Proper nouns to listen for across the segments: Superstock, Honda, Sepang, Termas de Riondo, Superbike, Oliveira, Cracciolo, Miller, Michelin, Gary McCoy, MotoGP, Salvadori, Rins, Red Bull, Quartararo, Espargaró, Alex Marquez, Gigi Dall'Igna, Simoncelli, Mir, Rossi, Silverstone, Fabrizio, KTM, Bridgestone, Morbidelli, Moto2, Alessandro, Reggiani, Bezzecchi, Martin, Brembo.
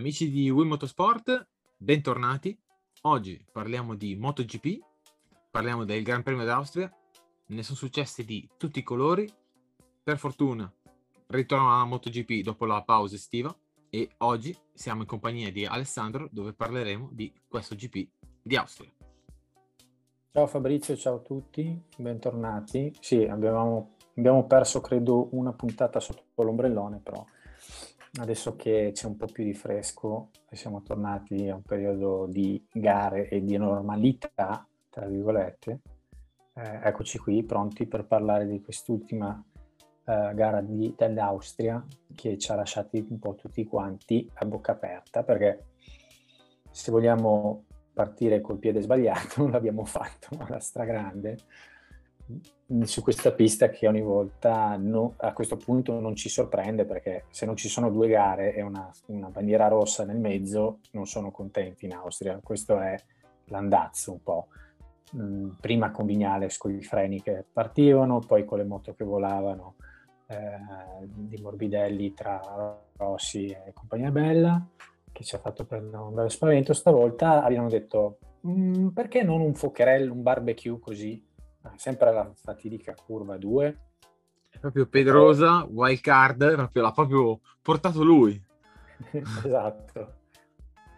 Amici di Wii Motorsport, bentornati. Oggi parliamo di MotoGP, parliamo del Gran Premio d'Austria. Ne sono successi di tutti i colori. Per fortuna ritorno alla MotoGP dopo la pausa estiva e oggi siamo in compagnia di Alessandro, dove parleremo di questo GP di Austria. Ciao Fabrizio, ciao a tutti, bentornati. Sì, abbiamo perso credo una puntata sotto l'ombrellone, però adesso che c'è un po' più di fresco e siamo tornati a un periodo di gare e di normalità, tra virgolette, eccoci qui pronti per parlare di quest'ultima gara dell'Austria, che ci ha lasciati un po' tutti quanti a bocca aperta, perché se vogliamo partire col piede sbagliato l'abbiamo fatto alla stragrande su questa pista, che ogni volta a questo punto non ci sorprende, perché se non ci sono due gare e una bandiera rossa nel mezzo non sono contenti in Austria. Questo è l'andazzo un po', prima con Viñales con i freni che partivano, poi con le moto che volavano di Morbidelli tra Rossi e compagnia bella, che ci ha fatto prendere un bello spavento. Stavolta abbiamo detto perché non un focherello, un barbecue così, sempre la fatidica curva 2. Proprio Pedrosa, wild card, l'ha proprio portato lui. Esatto.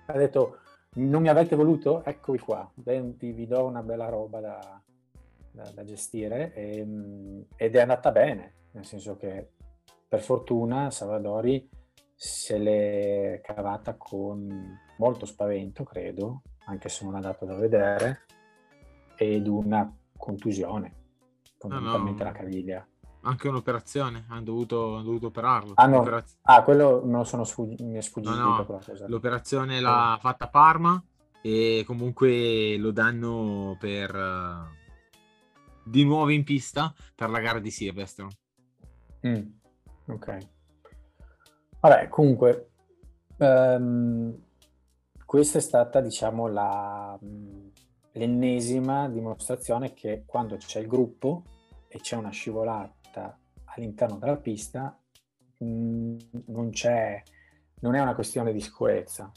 Ha detto: non mi avete voluto? Eccovi qua, vi do una bella roba da gestire. Ed è andata bene, nel senso che per fortuna Salvadori se l'è cavata con molto spavento, credo, anche se non è dato da vedere, ed una contusione, fondamentalmente. No, la caviglia. Anche un'operazione, hanno dovuto operarlo. Ah, no. Quello me lo sono mi è sfuggito. No. Cosa. L'operazione l'ha fatta a Parma e comunque lo danno per di nuovo in pista per la gara di Silverstone. Ok. Vabbè, comunque questa è stata, diciamo, l'ennesima dimostrazione che quando c'è il gruppo e c'è una scivolata all'interno della pista non è una questione di sicurezza,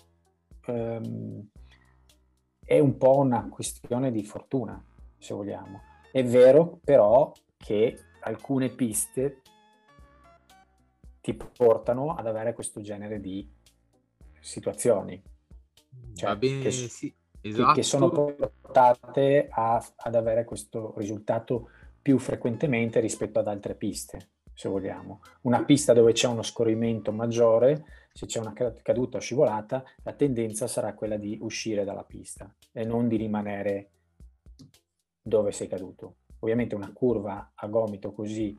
è un po' una questione di fortuna, se vogliamo. È vero però che alcune piste ti portano ad avere questo genere di situazioni, cioè, va bene, sì. Esatto. Che sono portate ad avere questo risultato più frequentemente rispetto ad altre piste, se vogliamo. Una pista dove c'è uno scorrimento maggiore, se c'è una caduta o scivolata, la tendenza sarà quella di uscire dalla pista e non di rimanere dove sei caduto. Ovviamente una curva a gomito così,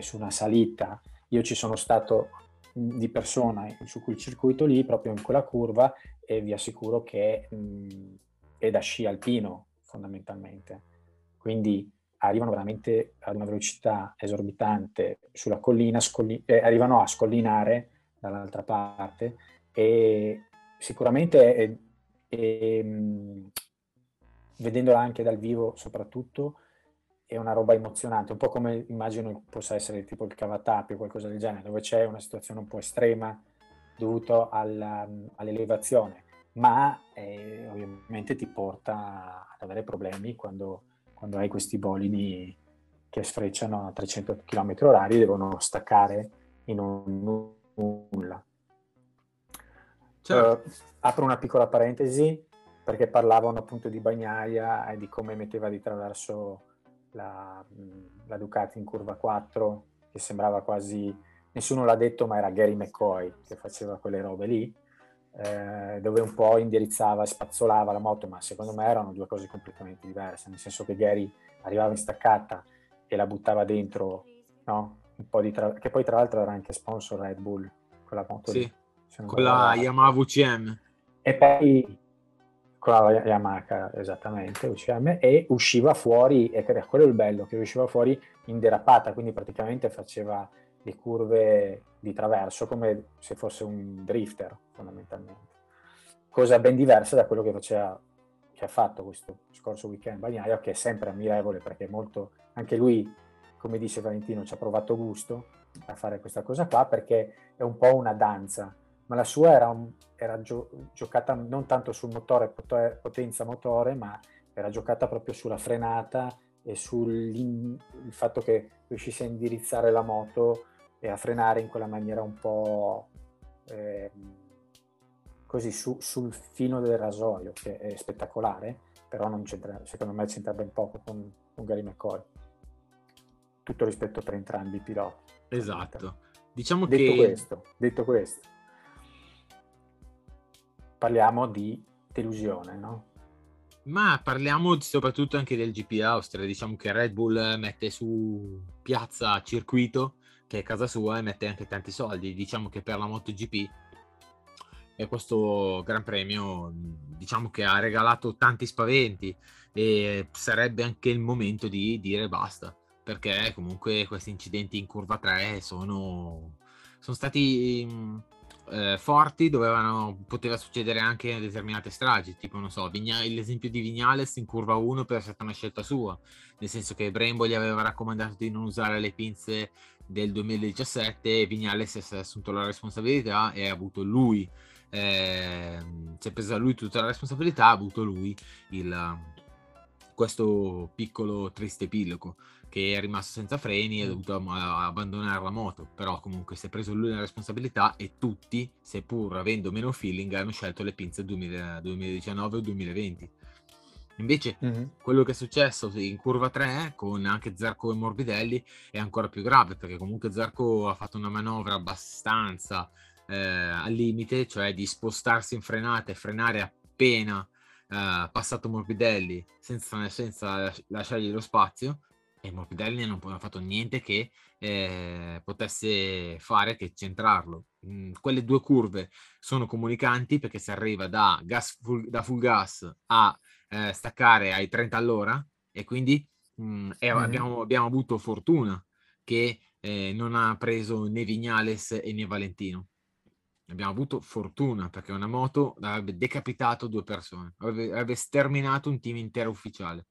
su una salita, io ci sono stato di persona su quel circuito lì, proprio in quella curva, e vi assicuro che è da sci alpino fondamentalmente, quindi arrivano veramente ad una velocità esorbitante sulla collina, arrivano a scollinare dall'altra parte, e sicuramente vedendola anche dal vivo soprattutto è una roba emozionante, un po' come immagino possa essere tipo il cavatappi o qualcosa del genere, dove c'è una situazione un po' estrema dovuto all'elevazione, ma ovviamente ti porta ad avere problemi quando hai questi bolidi che sfrecciano a 300 km/h, devono staccare in un nulla. Certo. Apro una piccola parentesi, perché parlavano appunto di Bagnaia e di come metteva di traverso la Ducati in curva 4, che sembrava quasi, nessuno l'ha detto, ma era Gary McCoy che faceva quelle robe lì, dove un po' indirizzava e spazzolava la moto, ma secondo me erano due cose completamente diverse, nel senso che Gary arrivava in staccata e la buttava dentro, no? Un po' di che poi tra l'altro era anche sponsor Red Bull, quella moto, sì, lì, con la Yamaha VCM, e poi con la Yamaha, esattamente, UCM, e usciva fuori, e quello è il bello, che usciva fuori in derapata, quindi praticamente faceva le curve di traverso come se fosse un drifter fondamentalmente, cosa ben diversa da quello che ha fatto questo scorso weekend Bagnaia, che è sempre ammirevole, perché molto, anche lui, come dice Valentino, ci ha provato gusto a fare questa cosa qua, perché è un po' una danza ma la sua era giocata non tanto sul motore, potenza motore, ma era giocata proprio sulla frenata e sul fatto che riuscisse a indirizzare la moto e a frenare in quella maniera un po' così sul fino del rasoio, che è spettacolare, però non c'entra, secondo me c'entra ben poco con Gary McCoy. Tutto rispetto per entrambi i piloti. Esatto. Diciamo detto che detto questo parliamo di delusione, no? Ma parliamo soprattutto anche del GP Austria. Diciamo che Red Bull mette su piazza circuito che è casa sua e mette anche tanti soldi. Diciamo che per la MotoGP e questo Gran Premio, diciamo che ha regalato tanti spaventi e sarebbe anche il momento di dire basta, perché comunque questi incidenti in curva 3 sono stati forti, poteva succedere anche determinate stragi, tipo non so, l'esempio di Viñales in curva 1 per stata una scelta sua, nel senso che Brembo gli aveva raccomandato di non usare le pinze del 2017 e Viñales si è assunto la responsabilità e ha avuto lui si è presa lui tutta la responsabilità, ha avuto lui questo piccolo triste epilogo, che è rimasto senza freni e ha dovuto abbandonare la moto, però comunque si è preso lui la responsabilità e tutti, seppur avendo meno feeling, hanno scelto le pinze 2019 o 2020. Invece quello che è successo in curva 3 con anche Zarco e Morbidelli è ancora più grave, perché comunque Zarco ha fatto una manovra abbastanza al limite, cioè di spostarsi in frenata e frenare appena passato Morbidelli senza lasciargli lo spazio, e Morbidelli non ha fatto niente che potesse fare che centrarlo. Quelle due curve sono comunicanti, perché si arriva da full gas a staccare ai 30 all'ora e quindi abbiamo avuto fortuna che non ha preso né Viñales e né Valentino. Abbiamo avuto fortuna, perché una moto avrebbe decapitato due persone, avrebbe sterminato un team intero ufficiale.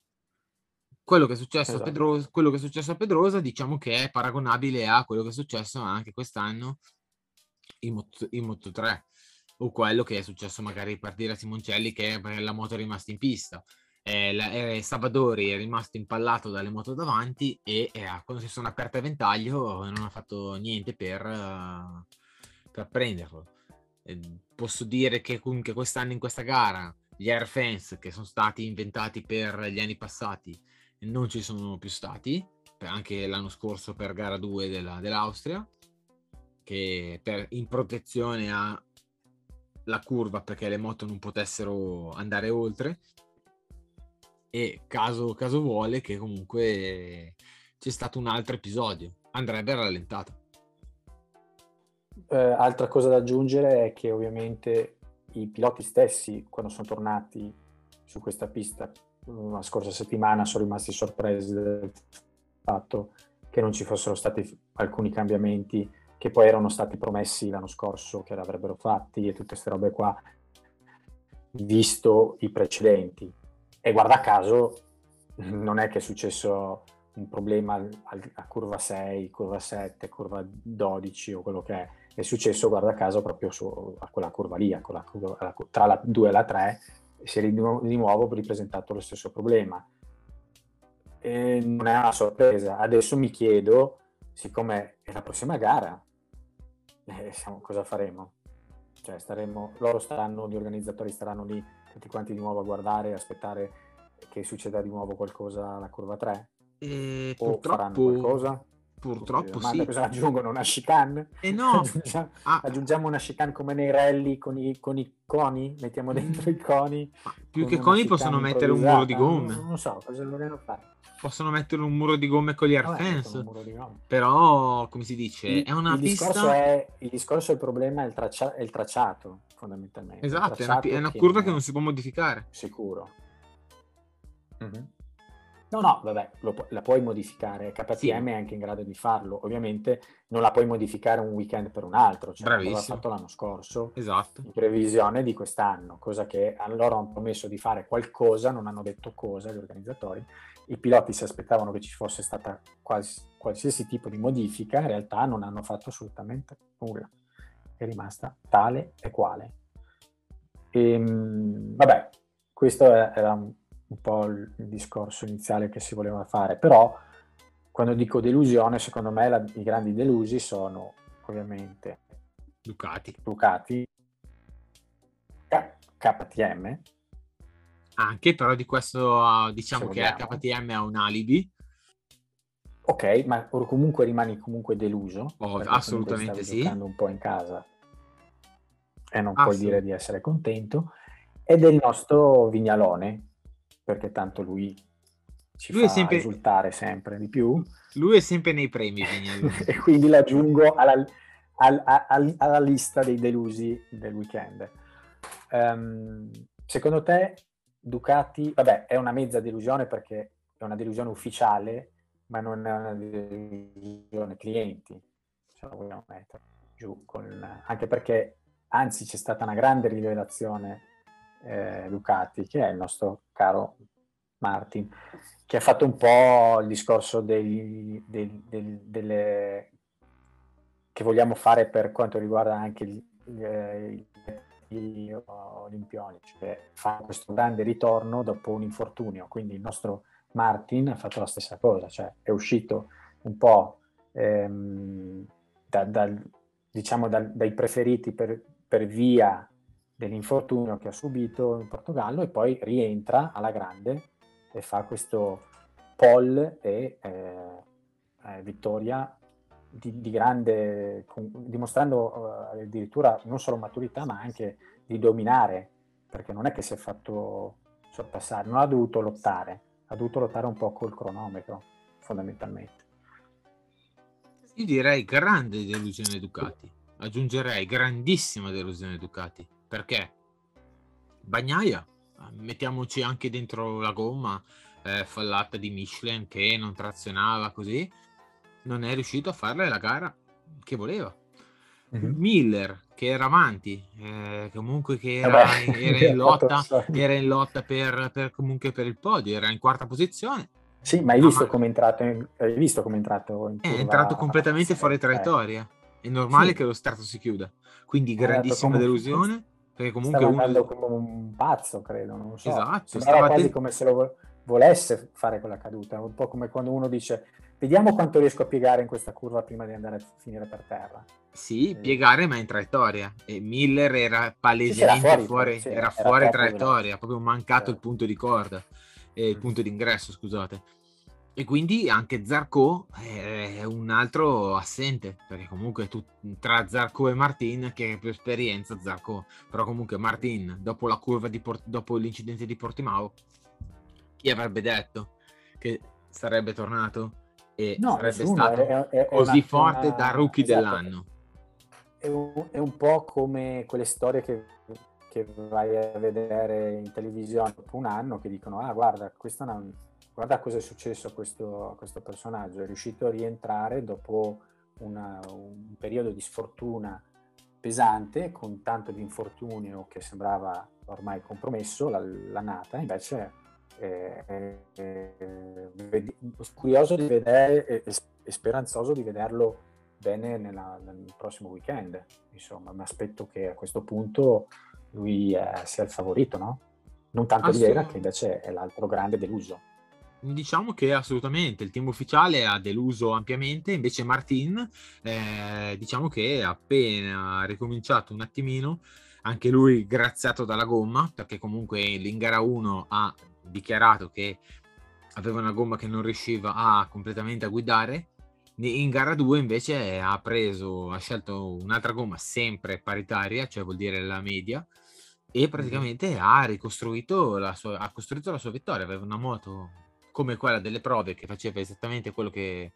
Quello che è successo, esatto, quello che è successo a Pedrosa, diciamo che è paragonabile a quello che è successo anche quest'anno in Moto 3, o quello che è successo magari per dire a Simoncelli, che la moto è rimasta in pista. Salvadori è rimasto impallato dalle moto davanti e quando si sono aperte a ventaglio non ha fatto niente per prenderlo. Posso dire che comunque quest'anno in questa gara gli air fence, che sono stati inventati per gli anni passati, non ci sono più stati, anche l'anno scorso per gara 2 dell'Austria, che in protezione alla curva, perché le moto non potessero andare oltre, e caso vuole che comunque c'è stato un altro episodio, andrebbe rallentato. Altra cosa da aggiungere è che ovviamente i piloti stessi, quando sono tornati su questa pista la scorsa settimana, sono rimasti sorpresi del fatto che non ci fossero stati alcuni cambiamenti che poi erano stati promessi l'anno scorso che l'avrebbero fatti e tutte queste robe qua, visto i precedenti. E guarda caso non è che è successo un problema a curva 6, curva 7, curva 12 o quello che è successo, guarda caso proprio a quella curva lì, tra la 2 e la 3 si è di nuovo ripresentato lo stesso problema. E non è una sorpresa. Adesso mi chiedo, siccome è la prossima gara, cosa faremo? Cioè gli organizzatori staranno lì tutti quanti di nuovo a guardare e aspettare che succeda di nuovo qualcosa alla curva 3? E o faranno qualcosa? Purtroppo sì. Cosa aggiungono? Una chicane? E no! Aggiungiamo una chicane come nei rally con i coni? Mettiamo dentro i coni? Più che coni possono mettere un muro di gomme. Non so, cosa vogliono fare? Possono mettere un muro di gomme con gli air fence. Però, come si dice, è una pista... Il discorso è il problema, è il tracciato, fondamentalmente. Esatto, è una curva che non si può modificare. Sicuro. Mm-hmm. No, vabbè, la puoi modificare, KTM sì, è anche in grado di farlo, ovviamente non la puoi modificare un weekend per un altro, cioè l'aveva fatto l'anno scorso, esatto, in previsione di quest'anno, cosa che allora hanno promesso di fare qualcosa, non hanno detto cosa gli organizzatori, i piloti si aspettavano che ci fosse stata qualsiasi tipo di modifica, in realtà non hanno fatto assolutamente nulla, è rimasta tale e quale. Vabbè, questo era un po' il discorso iniziale che si voleva fare, però quando dico delusione, secondo me i grandi delusi sono ovviamente Ducati, KTM, anche, però di questo diciamo che la KTM ha un alibi. Ok, ma comunque rimani comunque deluso. Oh, assolutamente sì. Giocando un po' in casa e non puoi dire di essere contento. E del nostro Vignalone, perché tanto lui fa sempre risultare sempre di più. Lui è sempre nei premi, Vignalone. E quindi l'aggiungo alla lista dei delusi del weekend. Secondo te Ducati, vabbè, è una mezza delusione perché è una delusione ufficiale, ma non è una delusione clienti, ce la vogliamo mettere giù, anche perché, anzi, c'è stata una grande rivelazione Ducati, che è il nostro caro Martin, che ha fatto un po' il discorso delle che vogliamo fare per quanto riguarda anche gli olimpionici, che fa questo grande ritorno dopo un infortunio. Quindi il nostro Martin ha fatto la stessa cosa, cioè è uscito un po' dai preferiti per via dell'infortunio che ha subito in Portogallo, e poi rientra alla grande e fa questo pole e vittoria di grande, dimostrando addirittura non solo maturità ma anche di dominare, perché non è che si è fatto sorpassare, non ha dovuto lottare. Ha dovuto lottare un po' col cronometro, fondamentalmente. Io direi grande delusione Ducati. Aggiungerei grandissima delusione Ducati. Perché? Bagnaia, mettiamoci anche dentro la gomma fallata di Michelin, che non trazionava così. Non è riuscito a farle la gara che voleva. Mm-hmm. Miller, che era avanti, comunque che era in lotta per comunque per il podio, era in quarta posizione. Sì, ma hai visto come è entrato è entrato completamente fuori traiettoria. È normale che lo starto si chiuda. Quindi grandissima delusione, perché comunque stava andando come un pazzo, credo, non so. Esatto, era quasi come se lo volesse fare quella caduta, un po' come quando uno dice vediamo quanto riesco a piegare in questa curva prima di andare a finire per terra. Sì, piegare ma in traiettoria. E Miller era palesemente fuori, era fuori traiettoria, proprio mancato il punto di corda, il punto d'ingresso, scusate. E quindi anche Zarco è un altro assente, perché comunque tra Zarco e Martin, che per esperienza Zarco, però comunque Martin dopo la curva dopo l'incidente di Portimao, chi avrebbe detto che sarebbe tornato e sarebbe stato così forte da rookie dell'anno? È un po' come quelle storie che vai a vedere in televisione dopo un anno, che dicono guarda cosa è successo a questo personaggio, è riuscito a rientrare dopo un periodo di sfortuna pesante, con tanto di infortunio che sembrava ormai compromesso l'annata, invece... curioso di vedere e speranzoso di vederlo bene nel prossimo weekend. Insomma, mi aspetto che a questo punto lui sia il favorito, no? Non tanto Oliveira, che invece è l'altro grande deluso. Diciamo che assolutamente il team ufficiale ha deluso ampiamente, invece Martin diciamo che ha appena ricominciato un attimino, anche lui graziato dalla gomma, perché comunque in gara 1 ha dichiarato che aveva una gomma che non riusciva completamente a guidare. In gara 2 invece ha scelto un'altra gomma sempre paritaria, cioè vuol dire la media, e praticamente ha costruito la sua vittoria. Aveva una moto come quella delle prove, che faceva esattamente quello che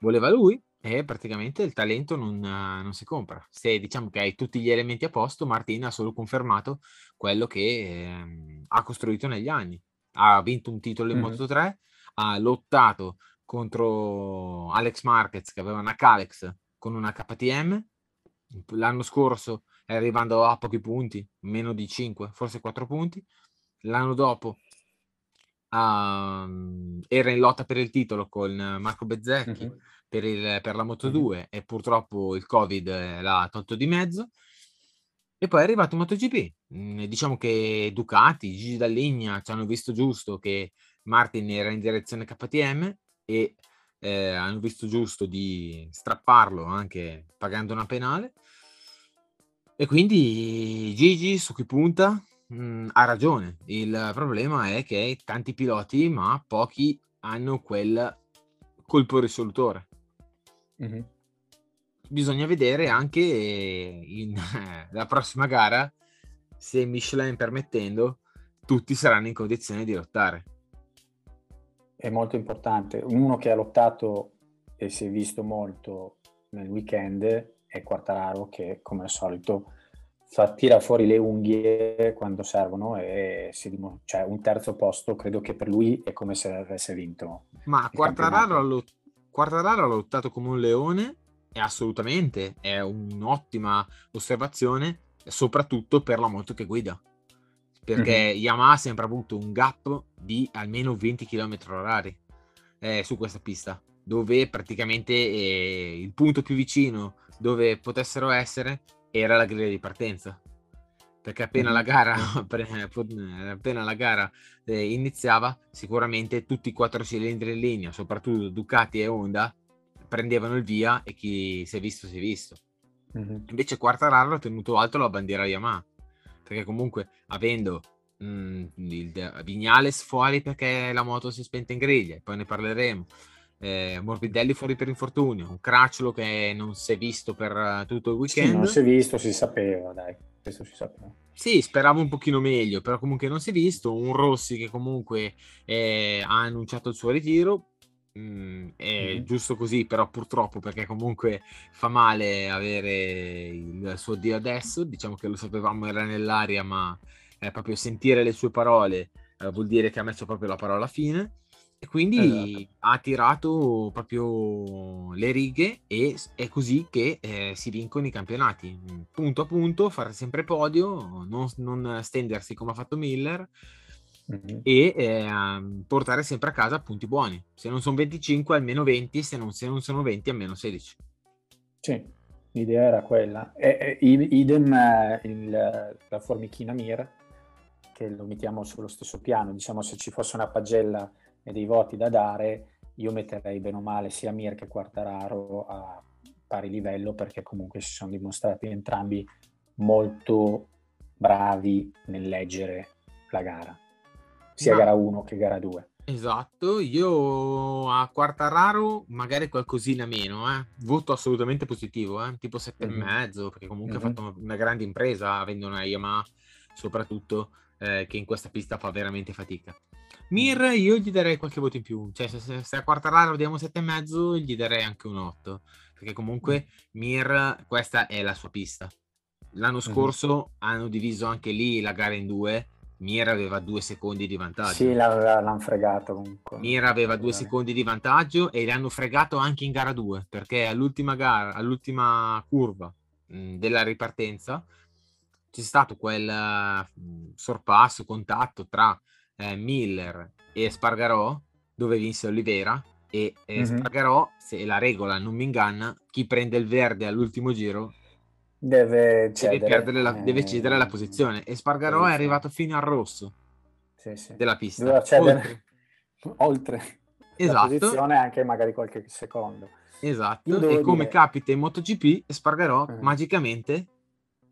voleva lui, e praticamente il talento non si compra. Se diciamo che hai tutti gli elementi a posto, Martina ha solo confermato quello che ha costruito negli anni. Ha vinto un titolo in Moto3, ha lottato contro Alex Marquez, che aveva una Calex con una KTM. L'anno scorso è arrivando a pochi punti, meno di 5, forse 4 punti. L'anno dopo era in lotta per il titolo con Marco Bezzecchi per la Moto2 e purtroppo il Covid l'ha tolto di mezzo. E poi è arrivato MotoGP. Diciamo che Ducati, Gigi Dall'Igna ci hanno visto giusto che Martin era in direzione KTM e hanno visto giusto di strapparlo anche pagando una penale. E quindi Gigi su chi punta ha ragione. Il problema è che tanti piloti ma pochi hanno quel colpo risolutore. Bisogna vedere anche la prossima gara se Michelin permettendo tutti saranno in condizione di lottare. È molto importante. Uno che ha lottato e si è visto molto nel weekend è Quartararo, che come al solito tira fuori le unghie quando servono e cioè un terzo posto credo che per lui è come se avesse vinto. Ma Quartararo ha lottato come un leone e assolutamente è un'ottima osservazione, soprattutto per la moto che guida, perché Yamaha ha sempre avuto un gap di almeno 20 km/h su questa pista, dove praticamente il punto più vicino dove potessero essere era la griglia di partenza, perché appena la gara iniziava, sicuramente tutti i quattro cilindri in linea, soprattutto Ducati e Honda, prendevano il via e chi si è visto si è visto. Invece Quartararo ha tenuto alto la bandiera Yamaha, perché comunque avendo il Viñales fuori perché la moto si è spenta in griglia, poi ne parleremo, Morbidelli fuori per infortunio, un Cracciolo che non si è visto per tutto il weekend. Sì, non si è visto, si sapeva, dai, questo si sapeva. Sì, speravo un pochino meglio, però comunque non si è visto, un Rossi che comunque ha annunciato il suo ritiro, giusto così, però purtroppo, perché comunque fa male avere il suo addio adesso. Diciamo che lo sapevamo, era nell'aria, ma proprio sentire le sue parole vuol dire che ha messo proprio la parola fine, e quindi ha tirato proprio le righe, e è così che si vincono i campionati, punto a punto, fare sempre podio, non stendersi come ha fatto Miller, e portare sempre a casa punti buoni, se non sono 25 almeno 20, se non sono 20 almeno 16. Sì, l'idea era quella. Idem la formichina Mir, che lo mettiamo sullo stesso piano, diciamo, se ci fosse una pagella e dei voti da dare, io metterei bene o male sia Mir che Quartararo a pari livello, perché comunque si sono dimostrati entrambi molto bravi nel leggere la gara, sia gara 1 che gara 2. Esatto, io a Quartararo magari qualcosina meno, voto assolutamente positivo, tipo 7,5, perché comunque ha fatto una grande impresa avendo una Yamaha, soprattutto che in questa pista fa veramente fatica. Mir io gli darei qualche voto in più, cioè se a Quartararo diamo 7,5 gli darei anche un 8, perché comunque Mir questa è la sua pista. L'anno scorso hanno diviso anche lì la gara in due, Mir aveva 2 secondi di vantaggio. Sì, l'hanno fregato comunque. Mir aveva 2 secondi di vantaggio e l'hanno fregato anche in gara 2, perché all'ultima curva della ripartenza c'è stato quel sorpasso, contatto tra Miller e Espargaró, dove vinse Oliveira, e Espargaró, se la regola non mi inganna, chi prende il verde all'ultimo giro deve cedere la posizione, e Spargarò è arrivato fino al rosso della pista, doveva cedere oltre la posizione anche magari qualche secondo. Esatto, e come capita in MotoGP, Spargarò magicamente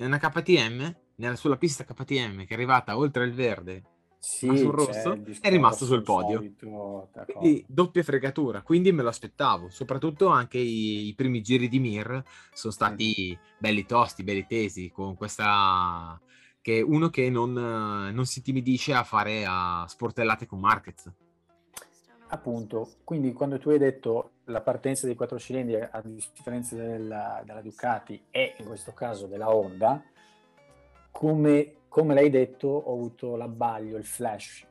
nella KTM, sulla pista KTM, che è arrivata oltre il verde sul rosso, è rimasto sul podio, quindi doppia fregatura. Quindi me lo aspettavo, soprattutto anche i primi giri di Mir sono stati belli tosti, belli tesi, con questa che uno che non si intimidisce a sportellate con Marquez, appunto. Quindi quando tu hai detto la partenza dei quattro cilindri a differenza della Ducati e in questo caso della Honda, come l'hai detto, ho avuto l'abbaglio, il flash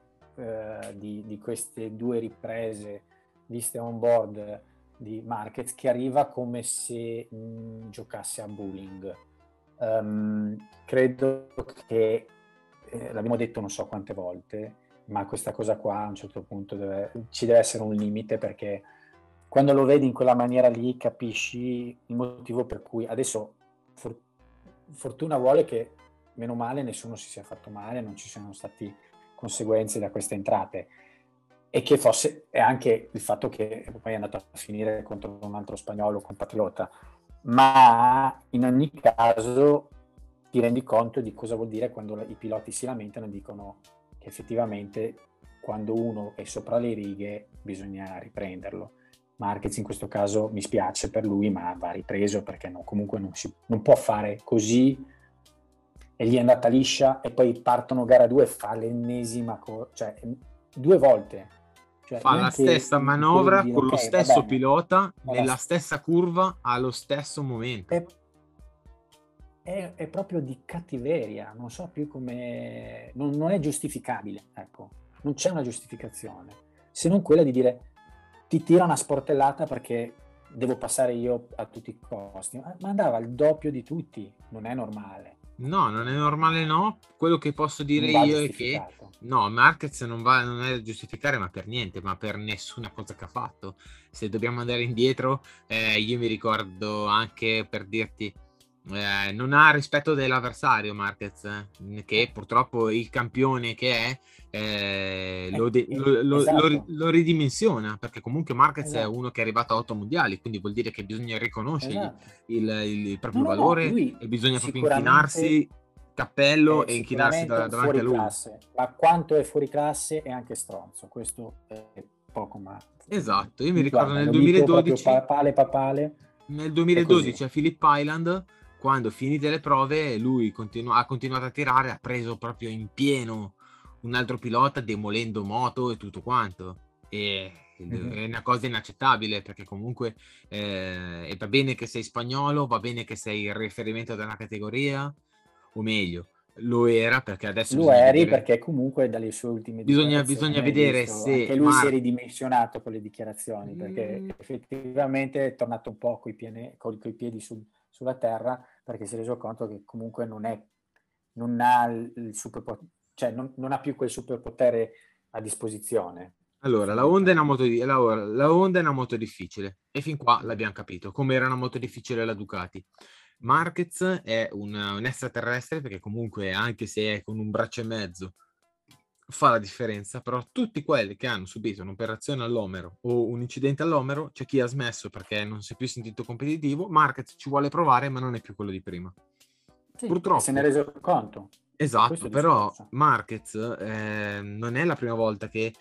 di queste 2 riprese viste on board di Marquez, che arriva come se giocasse a bowling. Credo che l'abbiamo detto non so quante volte, ma questa cosa qua a un certo punto ci deve essere un limite, perché quando lo vedi in quella maniera lì capisci il motivo per cui adesso fortuna vuole che, meno male, nessuno si sia fatto male, non ci siano state conseguenze da queste entrate, e che fosse, e anche il fatto che poi è andato a finire contro un altro spagnolo compatriota, ma in ogni caso ti rendi conto di cosa vuol dire quando i piloti si lamentano e dicono che effettivamente quando uno è sopra le righe bisogna riprenderlo. Marquez in questo caso mi spiace per lui, ma va ripreso, perché no, comunque non può fare così, e gli è andata liscia, e poi partono gara 2 e fa l'ennesima cosa, cioè due volte. Cioè, fa la stessa manovra con lo stesso pilota, nella stessa curva, allo stesso momento. È proprio di cattiveria, non so più come... Non è giustificabile, ecco. Non c'è una giustificazione, se non quella di dire ti tira una sportellata perché devo passare io a tutti i costi. Ma andava il doppio di tutti, non è normale. No, non è normale, no. Quello che posso dire io è che no, Marquez non è da giustificare, ma per niente, ma per nessuna cosa che ha fatto. Se dobbiamo andare indietro, io mi ricordo anche, per dirti, non ha rispetto dell'avversario Marquez, che purtroppo il campione che è, esatto, lo ridimensiona, perché comunque Marquez, esatto, è uno che è arrivato a 8 mondiali, quindi vuol dire che bisogna riconoscere, esatto, il proprio valore, lui, e bisogna proprio inchinarsi cappello e inchinarsi davanti a lui, classe. Ma quanto è fuori classe è anche stronzo, questo è poco, ma esatto, io mi ricordo nel 2012 nel 2012 a Phillip Island, quando finite le prove lui ha continuato a tirare, ha preso proprio in pieno un altro pilota, demolendo moto e tutto quanto, e è una cosa inaccettabile, perché comunque va bene che sei spagnolo, va bene che sei il riferimento della categoria, o meglio lo era, perché adesso lo eri, perché comunque dalle sue ultime bisogna vedere se anche lui si è ridimensionato con le dichiarazioni, perché effettivamente è tornato un po' coi piedi sulla terra, perché si è reso conto che comunque non ha il superpotere, cioè non ha più quel superpotere a disposizione. Allora, la Honda è una moto difficile, e fin qua l'abbiamo capito come era una moto difficile la Ducati. Marquez è un extraterrestre, perché comunque anche se è con un braccio e mezzo fa la differenza, però tutti quelli che hanno subito un'operazione all'omero o un incidente all'omero, c'è chi ha smesso perché non si è più sentito competitivo. Marquez ci vuole provare, ma non è più quello di prima, sì, purtroppo se ne è reso conto. Esatto, però Marquez non è la prima volta che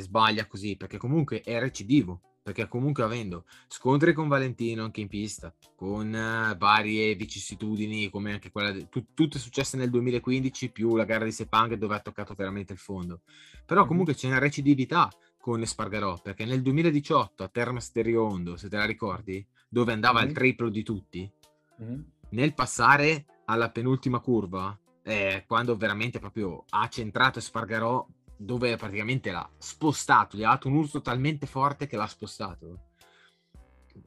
sbaglia così, perché comunque è recidivo, perché comunque avendo scontri con Valentino anche in pista, con varie vicissitudini, come anche quella tutte successe nel 2015, più la gara di Sepang dove ha toccato veramente il fondo, però comunque c'è una recidività con Espargaró, perché nel 2018 a Termas de Riondo, se te la ricordi, dove andava il triplo di tutti, nel passare alla penultima curva, quando veramente proprio ha centrato Espargaró, dove praticamente l'ha spostato, gli ha dato un urto talmente forte che l'ha spostato.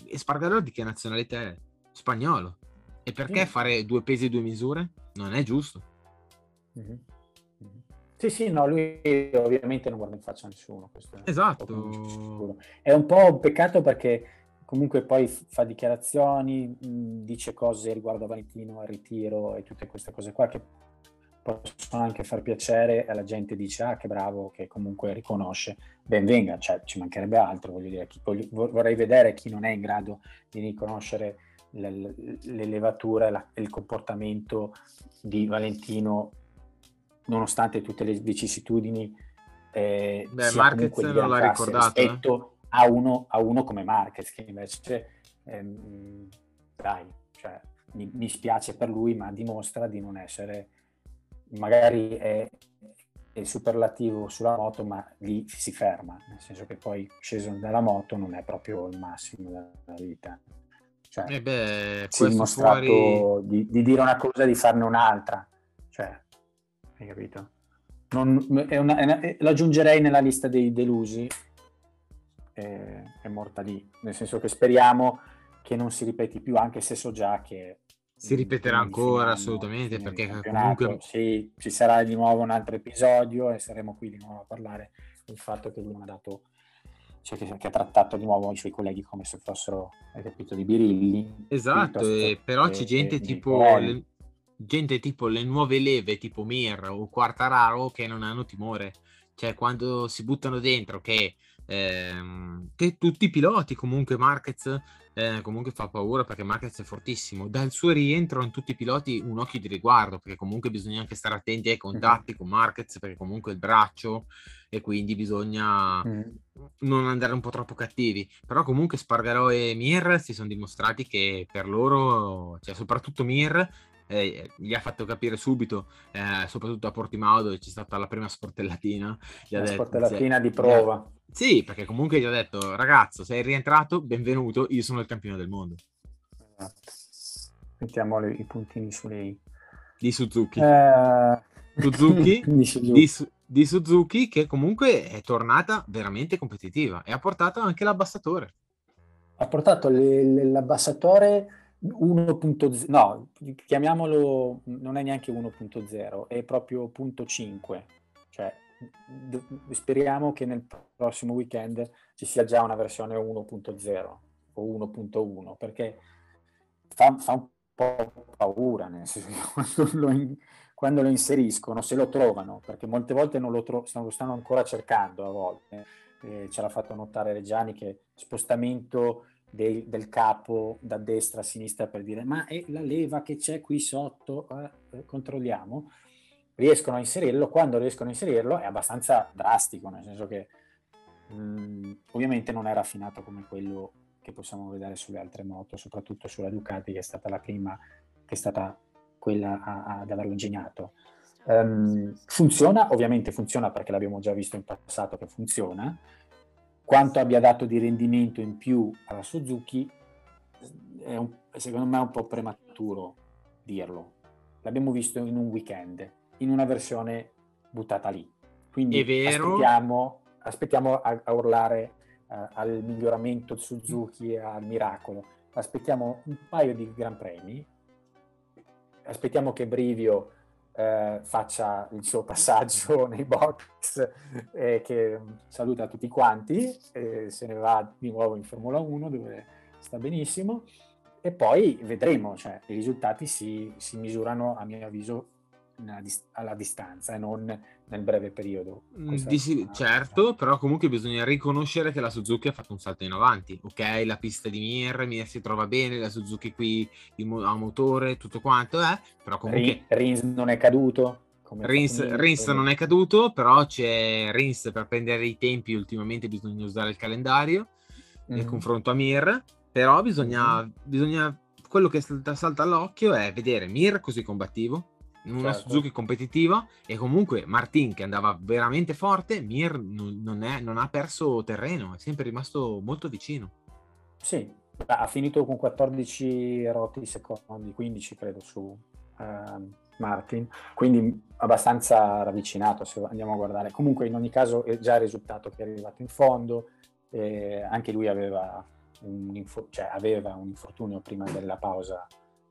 Espargaró di che nazionalità è? Spagnolo. E perché fare due pesi e due misure? Non è giusto. Sì, sì, no, lui ovviamente non guarda in faccia a nessuno. Questo esatto. È un po' un peccato, perché comunque poi fa dichiarazioni, dice cose riguardo a Valentino, al ritiro e tutte queste cose qua che possono anche far piacere alla gente, dice che bravo, che comunque riconosce, ben venga, cioè ci mancherebbe altro, voglio dire, vorrei vedere chi non è in grado di riconoscere le levature, il comportamento di Valentino nonostante tutte le vicissitudini. Marquez non l'ha ricordato rispetto a uno come Marquez, che invece cioè, mi spiace per lui, ma dimostra di non essere, magari è superlativo sulla moto, ma lì si ferma, nel senso che poi sceso dalla moto non è proprio il massimo della vita, cioè si è dimostrato fuori... di dire una cosa e di farne un'altra, cioè hai capito? Lo aggiungerei nella lista dei delusi, è morta lì, nel senso che speriamo che non si ripeti più, anche se so già che si ripeterà ancora assolutamente, perché comunque sì, ci sarà di nuovo un altro episodio e saremo qui di nuovo a parlare del fatto che lui non ha dato, cioè che ha trattato di nuovo i suoi colleghi come se fossero, hai capito, di birilli. Esatto, e però c'è gente tipo le nuove leve tipo Mir o Quartararo che non hanno timore, cioè quando si buttano dentro che tutti i piloti, comunque Marquez comunque fa paura, perché Marquez è fortissimo, dal suo rientro hanno tutti i piloti un occhio di riguardo, perché comunque bisogna anche stare attenti ai contatti con Marquez, perché comunque è il braccio e quindi bisogna non andare un po' troppo cattivi. Però comunque Espargaró e Mir si sono dimostrati che per loro, cioè soprattutto Mir, gli ha fatto capire subito, soprattutto a Portimao dove c'è stata la prima sportellatina, di prova. Sì, perché comunque gli ho detto: ragazzo, sei rientrato, benvenuto, io sono il campione del mondo. Esatto. Mettiamo i puntini sulle di Suzuki. Di Suzuki, che comunque è tornata veramente competitiva e ha portato anche l'abbassatore. Ha portato l'abbassatore 1.0, no, chiamiamolo, non è neanche 1.0, è proprio 0.5, cioè speriamo che nel prossimo weekend ci sia già una versione 1.0 o 1.1, perché fa un po' paura, nel senso che quando lo inseriscono, se lo trovano, perché molte volte non lo stanno ancora cercando a volte. Ce l'ha fatto notare Reggiani, che spostamento del capo da destra a sinistra per dire ma è la leva che c'è qui sotto, controlliamo, riescono a inserirlo. Quando riescono a inserirlo è abbastanza drastico, nel senso che ovviamente non è raffinato come quello che possiamo vedere sulle altre moto, soprattutto sulla Ducati, che è stata la prima, che è stata quella ad averlo ingegnato. Funziona perché l'abbiamo già visto in passato che funziona. Quanto abbia dato di rendimento in più alla Suzuki è secondo me è un po' prematuro dirlo. L'abbiamo visto in un weekend, in una versione buttata lì. Quindi è vero. Aspettiamo a urlare al miglioramento Suzuki, al miracolo. Aspettiamo un paio di gran premi. Aspettiamo che Brivio faccia il suo passaggio nei box, che saluta tutti quanti, se ne va di nuovo in Formula 1 dove sta benissimo. E poi vedremo, cioè i risultati si misurano, a mio avviso, alla distanza e non nel breve periodo. Certo, però comunque bisogna riconoscere che la Suzuki ha fatto un salto in avanti. Ok, la pista di Mir si trova bene, la Suzuki qui ha motore, tutto quanto è, però comunque Rins non è caduto. Rins non è caduto, però c'è Rins per prendere i tempi. Ultimamente bisogna usare il calendario nel confronto a Mir. Però bisogna quello che salta all'occhio è vedere Mir così combattivo, una Suzuki competitiva, e comunque Martin che andava veramente forte, Mir non ha perso terreno, è sempre rimasto molto vicino. Sì, ha finito con 14 roti secondi, 15 credo su Martin, quindi abbastanza ravvicinato se andiamo a guardare. Comunque in ogni caso è già il risultato che è arrivato in fondo, anche lui aveva un infortunio prima della pausa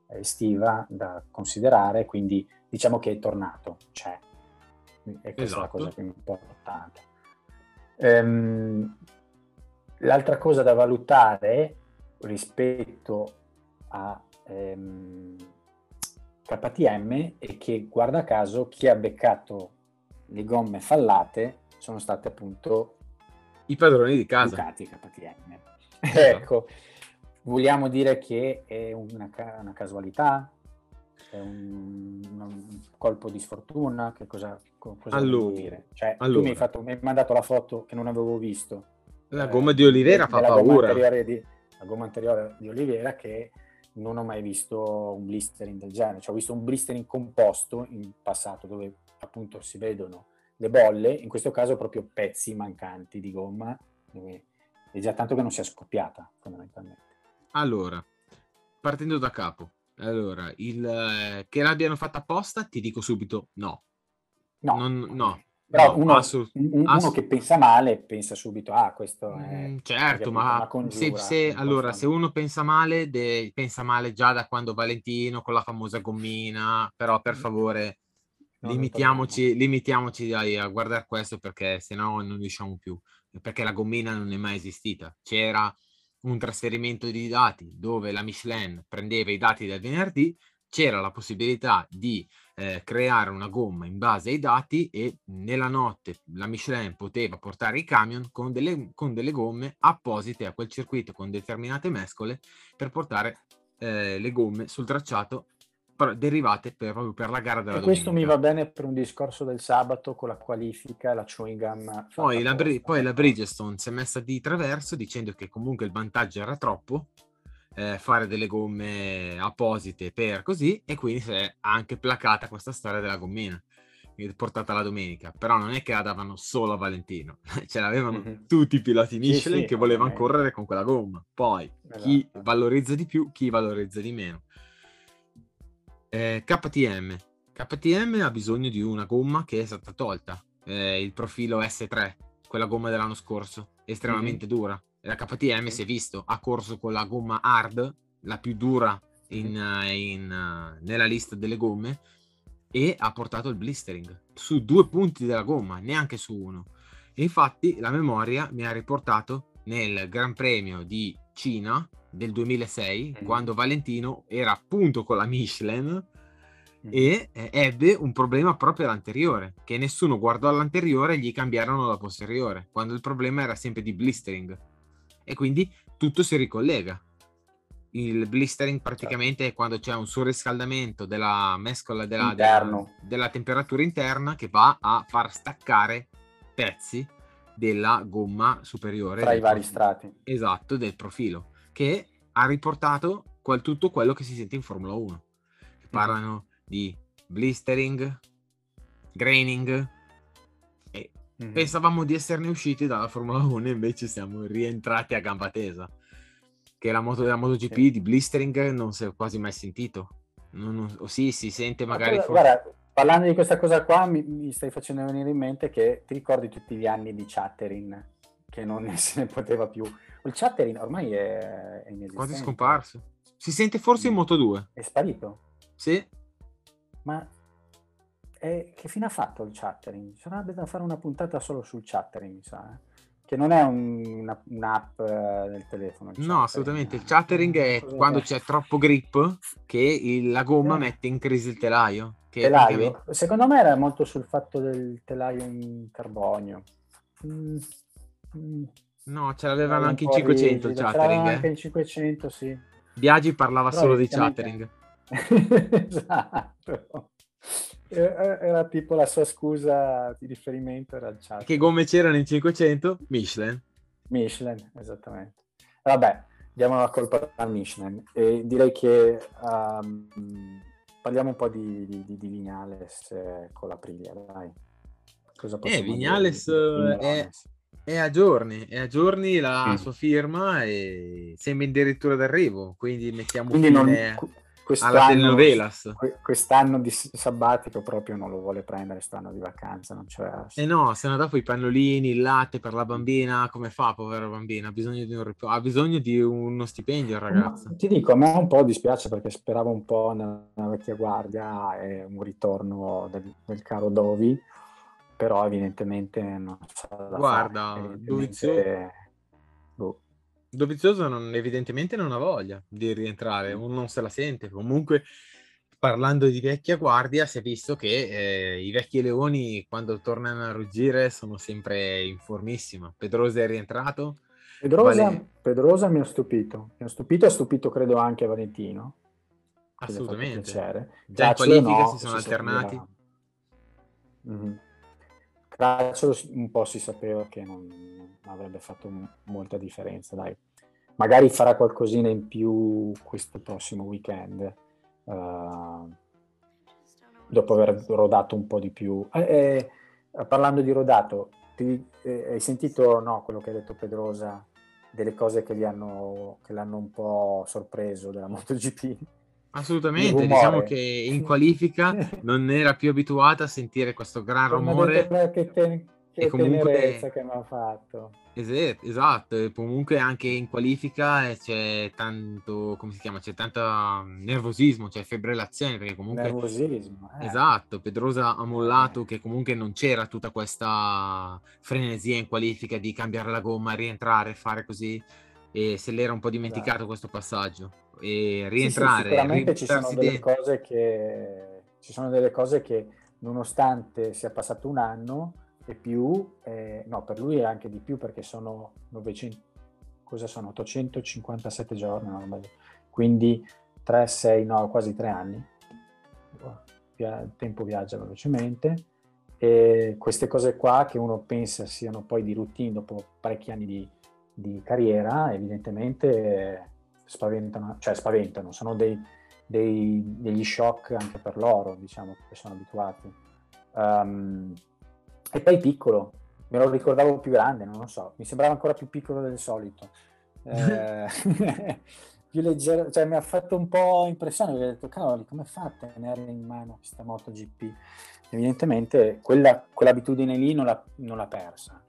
estiva da considerare, quindi diciamo che è tornato, cioè, e questa è la cosa più importante. L'altra cosa da valutare rispetto a KTM è che, guarda caso, chi ha beccato le gomme fallate sono state appunto i padroni di casa, Ducati, KTM. Ecco, vogliamo dire che è una casualità? È un colpo di sfortuna? Che cosa allora, devo dire? Cioè, tu mi hai mandato la foto che non avevo visto. La gomma di Oliveira fa paura. La gomma anteriore di Oliveira, che non ho mai visto un blistering del genere. Cioè, ho visto un blistering composto in passato, dove appunto si vedono le bolle, in questo caso proprio pezzi mancanti di gomma, dove è già tanto che non sia scoppiata fondamentalmente. Allora, partendo da capo, allora, che l'abbiano fatta apposta, ti dico subito no. No. Non, no, Però uno, uno che pensa male pensa subito, ah, questo è... Certo, ma congiura, se uno pensa male, pensa male già da quando Valentino con la famosa gommina, però per favore limitiamoci a guardare questo, perché sennò non riusciamo più, perché la gommina non è mai esistita. C'era un trasferimento di dati dove la Michelin prendeva i dati del venerdì, c'era la possibilità di creare una gomma in base ai dati, e nella notte la Michelin poteva portare i camion con delle gomme apposite a quel circuito con determinate mescole per portare le gomme sul tracciato derivate proprio per la gara della domenica. Questo mi va bene per un discorso del sabato con la qualifica, la chewing gum. Poi la Bridgestone si è messa di traverso dicendo che comunque il vantaggio era troppo, fare delle gomme apposite per così, e quindi si è anche placata questa storia della gommina portata la domenica. Però non è che la davano solo a Valentino, ce l'avevano tutti i piloti Michelin che volevano correre con quella gomma. Poi chi valorizza di più, chi valorizza di meno. KTM ha bisogno di una gomma che è stata tolta, il profilo S3, quella gomma dell'anno scorso, estremamente dura. La KTM si è visto, ha corso con la gomma hard, la più dura nella lista delle gomme, e ha portato il blistering su 2 punti della gomma, neanche su uno. E infatti la memoria mi ha riportato nel Gran Premio di Cina del 2006, quando Valentino era appunto con la Michelin e ebbe un problema proprio all'anteriore, che nessuno guardò all'anteriore e gli cambiarono la posteriore, quando il problema era sempre di blistering. E quindi tutto si ricollega. Il blistering praticamente è quando c'è un surriscaldamento della mescola della temperatura interna che va a far staccare pezzi della gomma superiore tra i vari strati, esatto, del profilo, che ha riportato tutto quello che si sente in Formula 1. Parlano di blistering, graining, e pensavamo di esserne usciti dalla Formula 1, invece siamo rientrati a gamba tesa, che la moto della MotoGP di blistering non si è quasi mai sentito, sì, si sente magari. Guarda, parlando di questa cosa qua mi stai facendo venire in mente che ti ricordi tutti gli anni di Chattering, che non se ne poteva più. Il Chattering ormai è inesistente, quasi scomparso. Si sente forse in Moto2, è sparito. Sì, ma che fine ha fatto il Chattering? Sarebbe da fare una puntata solo sul Chattering, mi sa, che non è un'app del telefono. No, assolutamente. Il Chattering è quando c'è troppo grip che la gomma mette in crisi il telaio. Secondo me era molto sul fatto del telaio in carbonio. No, ce l'avevano anche in 500 il Chattering. Anche in 500, sì. Biagi parlava però solo di Chattering. Esatto. Era tipo la sua scusa di riferimento era il Chattering. Che gomme c'erano in 500? Michelin, esattamente. Vabbè, diamo la colpa a Michelin. E direi che parliamo un po' di Viñales con l'Aprilia, dai. Cosa possiamo Viñales dire? È a giorni la sua firma e sembra addirittura d'arrivo, quindi mettiamo fine alla telenovelas. Quest'anno di sabbatico proprio non lo vuole prendere, stanno di vacanza, non c'è. Eh no, se no dopo i pannolini, il latte per la bambina, come fa, povera bambina, ha bisogno di uno stipendio, ragazza. Ti dico, a me un po' dispiace perché speravo un po' nella vecchia guardia e un ritorno del caro Dovi. Però evidentemente non sarà da fare. Dovizioso evidentemente non ha voglia di rientrare, non se la sente. Comunque, parlando di vecchia guardia, si è visto che i vecchi leoni quando tornano a ruggire sono sempre in formissima. Pedrosa è rientrato. Pedrosa mi ha stupito, ha stupito credo anche Valentino. Assolutamente. Già in qualifica si sono alternati. Cracciolo un po' si sapeva che non avrebbe fatto molta differenza, dai. Magari farà qualcosina in più questo prossimo weekend, dopo aver rodato un po' di più. Parlando di rodato, hai sentito quello che ha detto Pedrosa, delle cose che l'hanno un po' sorpreso della MotoGP? Assolutamente, diciamo che in qualifica non era più abituata a sentire questo gran rumore. Che tenerezza che mi ha fatto. Esatto, e comunque anche in qualifica c'è tanto, come si chiama, c'è tanto nervosismo, cioè febbrilazione, perché comunque nervosismo. Esatto, Pedrosa ha mollato, che comunque non c'era tutta questa frenesia in qualifica di cambiare la gomma, rientrare, fare così, e se l'era un po' dimenticato questo passaggio e rientrare. Sì, sicuramente ci sono delle cose che nonostante sia passato un anno e più, no, per lui è anche di più, perché sono 857 giorni, no? Quindi quasi 3 anni, il tempo viaggia velocemente, e queste cose qua che uno pensa siano poi di routine dopo parecchi anni di carriera, evidentemente spaventano, sono degli shock anche per loro, diciamo, che sono abituati. E poi piccolo, me lo ricordavo più grande, non lo so, mi sembrava ancora più piccolo del solito, più leggero, cioè mi ha fatto un po' impressione, perché ho detto, cavoli, come fa a tenerla in mano questa MotoGP? Evidentemente quell'abitudine lì non l'ha persa,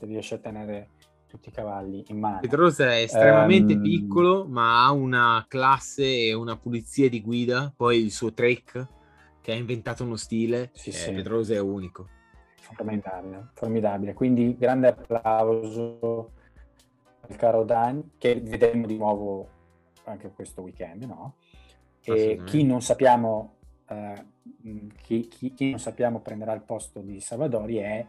riesce a tenere tutti i cavalli in mano. Pedrosa è estremamente piccolo, ma ha una classe e una pulizia di guida, poi il suo trick, che ha inventato uno stile, Pedrosa è unico. Formidabile, quindi grande applauso al caro Dan, che vedremo di nuovo anche questo weekend, no? E chi non sappiamo prenderà il posto di Salvadori è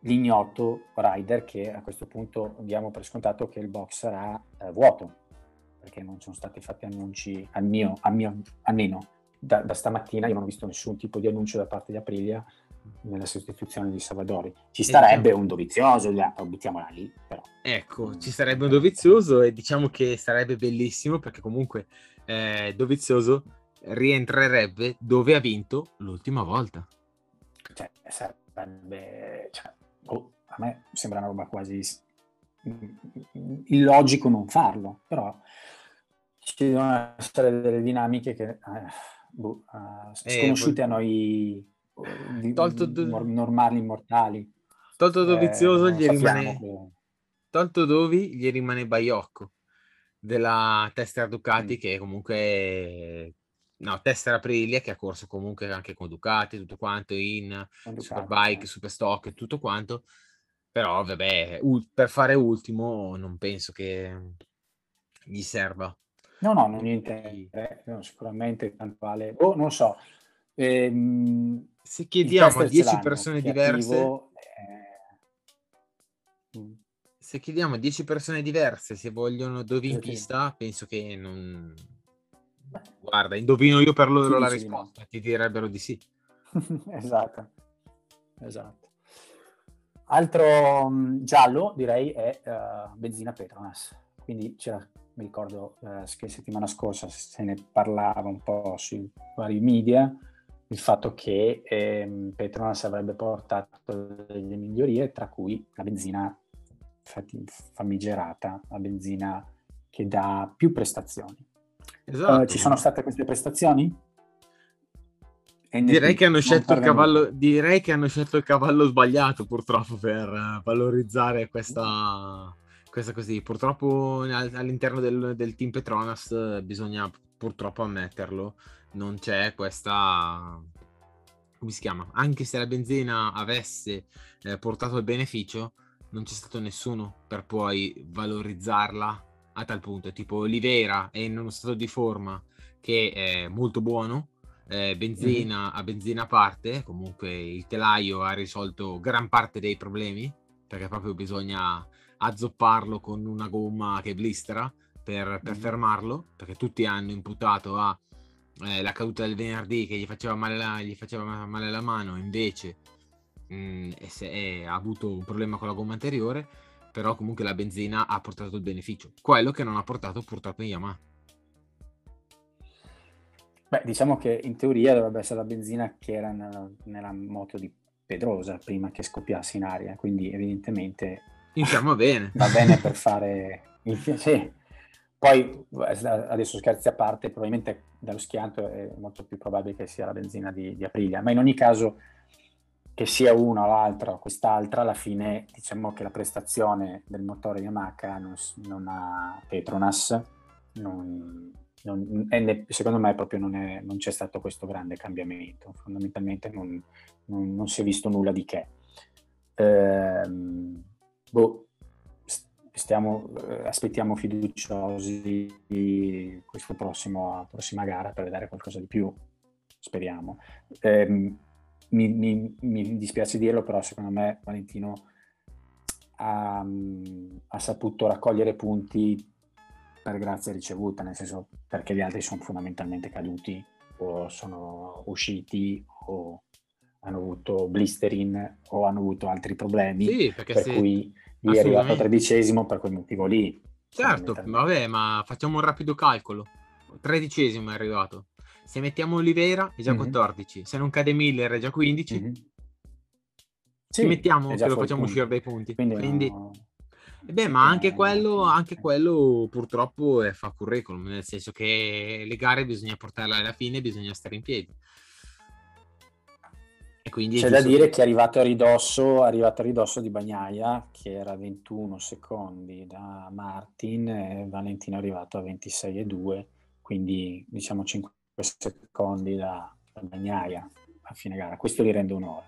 l'ignoto rider, che a questo punto diamo per scontato che il box sarà vuoto, perché non sono stati fatti annunci almeno. Da stamattina io non ho visto nessun tipo di annuncio da parte di Aprilia nella sostituzione di Salvadori. Ci starebbe un Dovizioso, buttiamola lì, però. Ecco, ci sarebbe un Dovizioso, e diciamo che sarebbe bellissimo, perché comunque Dovizioso rientrerebbe dove ha vinto l'ultima volta. Cioè, sarebbe... a me sembra una roba quasi illogico non farlo, però ci devono essere delle dinamiche che... sconosciute a noi normali mortali. Tolto Dovizioso gli rimane Baiocco della tessera Ducati, che comunque tessera Aprilia, che ha corso comunque anche con Ducati tutto quanto, in Superbike, Superstock e tutto quanto, però vabbè, per fare ultimo non penso che gli serva. No, non niente, sicuramente tanto vale. Non so. Se chiediamo a 10 persone diverse, se chiediamo a 10 persone diverse se vogliono dove in pista, penso che non... Guarda, indovino io per loro la risposta, ti direbbero di sì. Esatto. Altro giallo, direi, è benzina Petronas. Quindi c'era... Mi ricordo che settimana scorsa se ne parlava un po' sui vari media, il fatto che Petronas avrebbe portato delle migliorie, tra cui la benzina famigerata, la benzina che dà più prestazioni. Esatto. Ci sono state queste prestazioni? Direi che hanno scelto il cavallo sbagliato, purtroppo, per valorizzare questa così. Purtroppo all'interno del team Petronas, bisogna purtroppo ammetterlo, non c'è questa, come si chiama, anche se la benzina avesse portato il beneficio, non c'è stato nessuno per poi valorizzarla a tal punto. Tipo Oliveira è in uno stato di forma che è molto buono, a benzina a parte, comunque il telaio ha risolto gran parte dei problemi, perché proprio bisogna azzopparlo con una gomma che blistera per fermarlo, perché tutti hanno imputato a la caduta del venerdì, che gli faceva male la mano, invece ha avuto un problema con la gomma anteriore, però comunque la benzina ha portato il beneficio, quello che non ha portato purtroppo in Yamaha. Beh, diciamo che in teoria dovrebbe essere la benzina che era nella moto di Pedrosa prima che scoppiasse in aria, quindi evidentemente va bene per fare il piacere. Poi adesso scherzi a parte, probabilmente dallo schianto è molto più probabile che sia la benzina di Aprilia, ma in ogni caso che sia una o l'altra o quest'altra, alla fine diciamo che la prestazione del motore Yamaha non ha Petronas, secondo me proprio non c'è stato questo grande cambiamento, fondamentalmente non si è visto nulla di che. Aspettiamo fiduciosi questa prossima gara per vedere qualcosa di più, speriamo. Mi dispiace dirlo, però secondo me Valentino ha saputo raccogliere punti per grazia ricevuta, nel senso, perché gli altri sono fondamentalmente caduti o sono usciti o hanno avuto blistering o hanno avuto altri problemi, sì, cui è arrivato 13º per quel motivo lì. Certo, vabbè, ma facciamo un rapido calcolo. 13º è arrivato. Se mettiamo Oliveira è già 14, se non cade Miller è già 15. Se mettiamo che lo facciamo uscire dai punti. Quindi no... Beh, ma anche quello purtroppo fa curriculum, nel senso che le gare bisogna portarle alla fine, bisogna stare in piedi. C'è da dire che è arrivato a ridosso di Bagnaia, che era 21 secondi da Martin, e Valentino è arrivato a 26,2, quindi diciamo 5 secondi da Bagnaia a fine gara. Questo gli rende un'ora,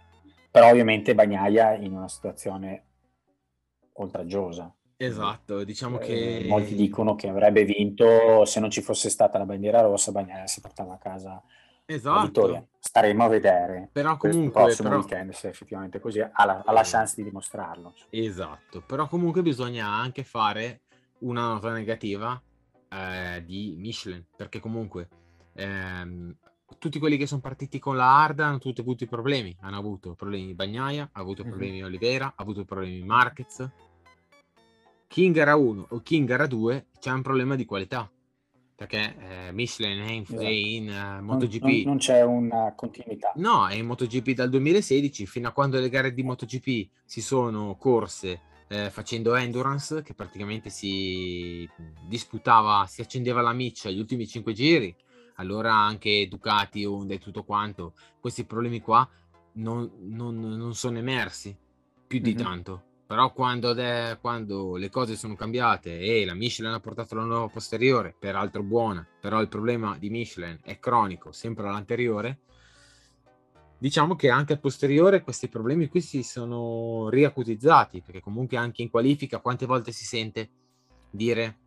però ovviamente Bagnaia in una situazione oltraggiosa. Esatto, diciamo che molti dicono che avrebbe vinto se non ci fosse stata la bandiera rossa. Bagnaia si portava a casa. Esatto. Vittoria. Staremo a vedere, però comunque il prossimo weekend, se effettivamente così ha la chance di dimostrarlo. Esatto, però comunque bisogna anche fare una nota negativa di Michelin, perché comunque tutti quelli che sono partiti con la Arda hanno tutti avuto i problemi. Hanno avuto problemi Bagnaia, ha avuto problemi Oliveira, ha avuto problemi Marquez. Chi in gara 1 o chi in gara 2 c'è un problema di qualità, perché Michelin è in MotoGP non c'è una continuità, no, è in MotoGP dal 2016 fino a quando le gare di MotoGP si sono corse facendo endurance, che praticamente si disputava, si accendeva la miccia gli ultimi 5 giri. Allora anche Ducati, Honda e tutto quanto, questi problemi qua non sono emersi più di tanto. Però quando le cose sono cambiate e la Michelin ha portato la nuova posteriore, peraltro buona, però il problema di Michelin è cronico, sempre all'anteriore, diciamo che anche al posteriore questi problemi qui si sono riacutizzati, perché comunque anche in qualifica quante volte si sente dire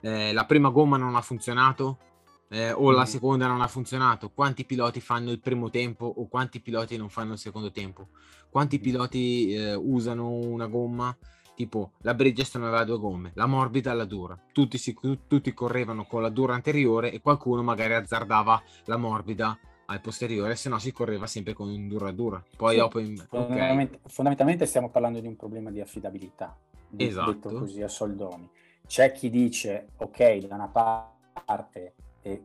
la prima gomma non ha funzionato o la seconda non ha funzionato. Quanti piloti fanno il primo tempo o quanti piloti non fanno il secondo tempo? Quanti piloti usano una gomma, tipo la Bridgestone aveva 2 gomme, la morbida e la dura, tutti correvano con la dura anteriore e qualcuno magari azzardava la morbida al posteriore, se no si correva sempre con dura. Poi dopo fondamentalmente stiamo parlando di un problema di affidabilità, esatto. Detto così a soldoni, c'è chi dice ok, da una parte è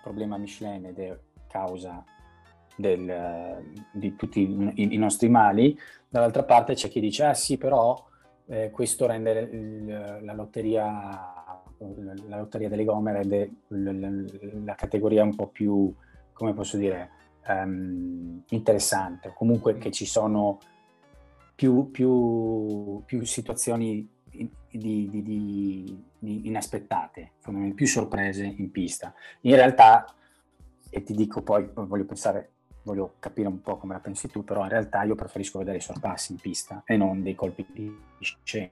problema Michelin ed è causa di tutti i nostri mali, dall'altra parte c'è chi dice ah sì, però questo rende la lotteria delle gomme, rende la categoria un po' più, come posso dire, interessante, comunque che ci sono più situazioni di inaspettate, più sorprese in pista. In realtà, e ti dico, poi voglio capire un po' come la pensi tu, però in realtà io preferisco vedere i sorpassi in pista e non dei colpi di scena,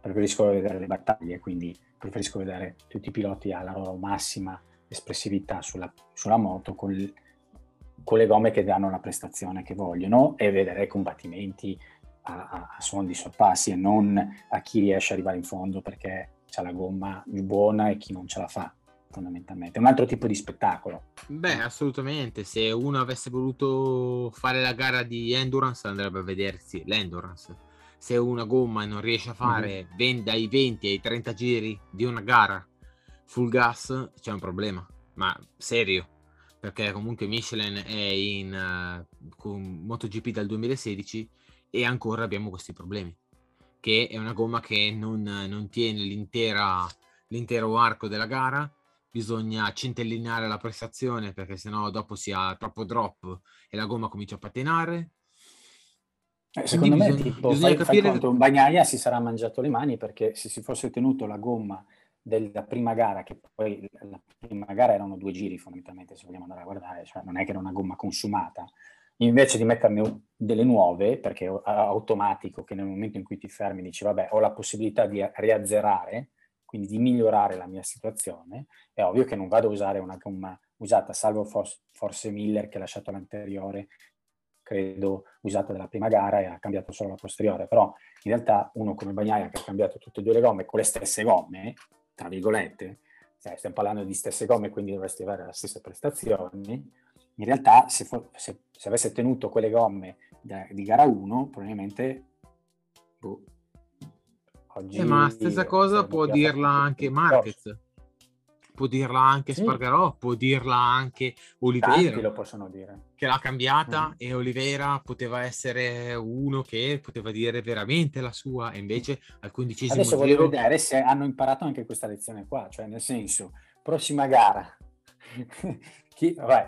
preferisco vedere le battaglie, quindi preferisco vedere tutti i piloti alla loro massima espressività sulla moto con le gomme che danno la prestazione che vogliono, e vedere combattimenti a suon di sorpassi e non a chi riesce ad arrivare in fondo perché c'ha la gomma più buona e chi non ce la fa. Fondamentalmente è un altro tipo di spettacolo. Beh, assolutamente, se uno avesse voluto fare la gara di endurance andrebbe a vedersi l'endurance. Se una gomma non riesce a fare dai 20 ai 30 giri di una gara full gas, c'è un problema, ma serio, perché comunque Michelin è in con MotoGP dal 2016 e ancora abbiamo questi problemi, che è una gomma che non tiene l'intera l'intero arco della gara, bisogna centellinare la prestazione perché sennò dopo si ha troppo drop e la gomma comincia a patinare. Secondo me bisogna capire che Bagnaia si sarà mangiato le mani, perché se si fosse tenuto la gomma della prima gara, che poi la prima gara erano 2 giri fondamentalmente, se vogliamo andare a guardare, cioè non è che era una gomma consumata, invece di metterne delle nuove, perché è automatico che nel momento in cui ti fermi dici vabbè, ho la possibilità di riazzerare, quindi di migliorare la mia situazione, è ovvio che non vado a usare una gomma usata, salvo forse Miller che ha lasciato l'anteriore, credo, usata della prima gara e ha cambiato solo la posteriore, però in realtà uno come Bagnaia che ha cambiato tutte e 2 le gomme con le stesse gomme, tra virgolette, stiamo parlando di stesse gomme, quindi dovresti avere le stesse prestazioni, in realtà se avesse tenuto quelle gomme di gara 1, probabilmente... oggi, ma stessa cosa può dirla anche Marquez, può dirla anche Espargaró, può dirla anche Oliveira. Tanti lo possono dire. Che l'ha cambiata e Oliveira poteva essere uno che poteva dire veramente la sua, e invece al 15º adesso voglio vedere se hanno imparato anche questa lezione qua, cioè nel senso, prossima gara,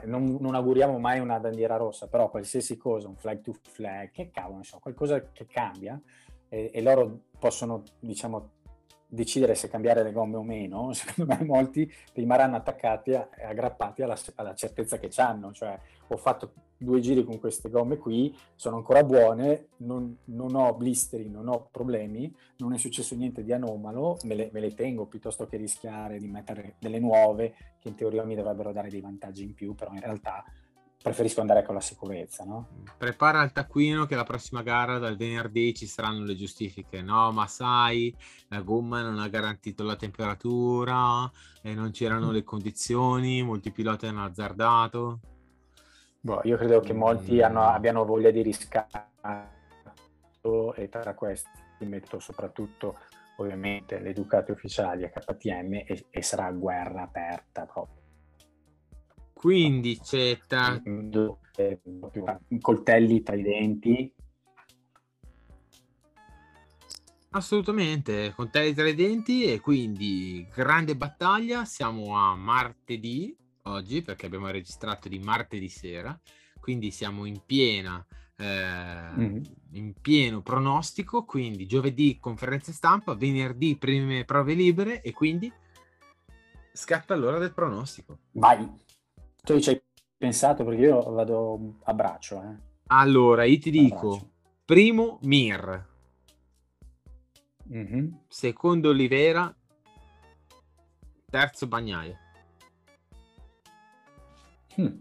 non auguriamo mai una bandiera rossa, però qualsiasi cosa, un flag to flag, che cavolo, non so, qualcosa che cambia, e loro possono, diciamo, decidere se cambiare le gomme o meno. Secondo me molti rimarranno attaccati e aggrappati alla certezza che hanno, cioè ho fatto 2 giri con queste gomme qui, sono ancora buone, non ho blisteri, non ho problemi, non è successo niente di anomalo, me le tengo, piuttosto che rischiare di mettere delle nuove che in teoria mi dovrebbero dare dei vantaggi in più, però in realtà preferisco andare con la sicurezza, no? Prepara il taccuino che la prossima gara dal venerdì ci saranno le giustifiche, no? Ma sai, la gomma non ha garantito la temperatura, e non c'erano le condizioni, molti piloti hanno azzardato. Boh, io credo che molti abbiano voglia di riscatto, e tra questi metto soprattutto ovviamente le Ducati ufficiali a KTM, e sarà guerra aperta proprio. Quindi c'è coltelli tra i denti. Assolutamente, coltelli tra i denti, e quindi grande battaglia. Siamo a martedì oggi, perché abbiamo registrato di martedì sera, quindi siamo in pieno pronostico, quindi giovedì conferenza stampa, venerdì prime prove libere, e quindi scatta l'ora del pronostico. Vai! Tu ci hai pensato, perché io vado a braccio. Allora, io ti dico, primo Mir, secondo Oliveira, terzo Bagnaia. E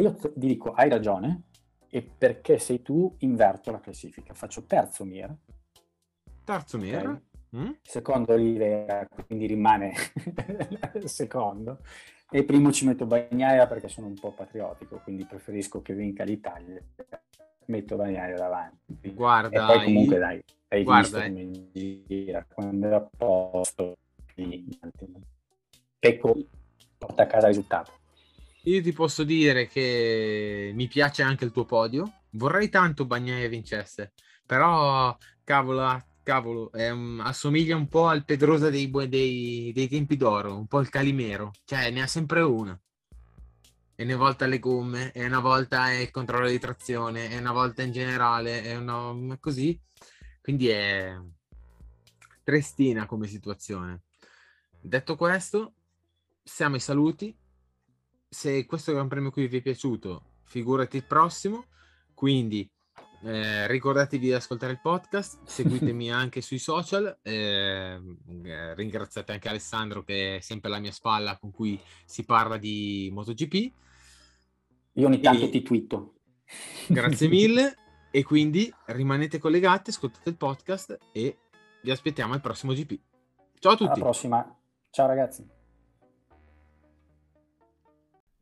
io ti dico, hai ragione, e perché sei tu inverto la classifica. Faccio terzo Mir. Terzo Mir. Okay. Secondo Oliveira, quindi rimane secondo. E primo ci metto Bagnaia perché sono un po' patriottico, quindi preferisco che vinca l'Italia, metto Bagnaia davanti. Guarda, e poi comunque dai, hai visto come gira, quando era a posto, Pecco porta a casa il risultato. Io ti posso dire che mi piace anche il tuo podio, vorrei tanto Bagnaia vincesse, però cavolo, assomiglia un po' al Pedrosa dei tempi d'oro, un po' il Calimero, cioè ne ha sempre una, e una volta le gomme, e una volta è il controllo di trazione, e una volta in generale, è una così, quindi è tristina come situazione. Detto questo, siamo ai saluti. Se questo Gran Premio qui vi è piaciuto, figurati il prossimo, quindi ricordatevi di ascoltare il podcast, seguitemi anche sui social, ringraziate anche Alessandro che è sempre alla mia spalla con cui si parla di MotoGP. Io ogni tanto ti twitto. Grazie mille e quindi rimanete collegati, ascoltate il podcast e vi aspettiamo al prossimo GP. Ciao a tutti. Alla prossima. Ciao ragazzi.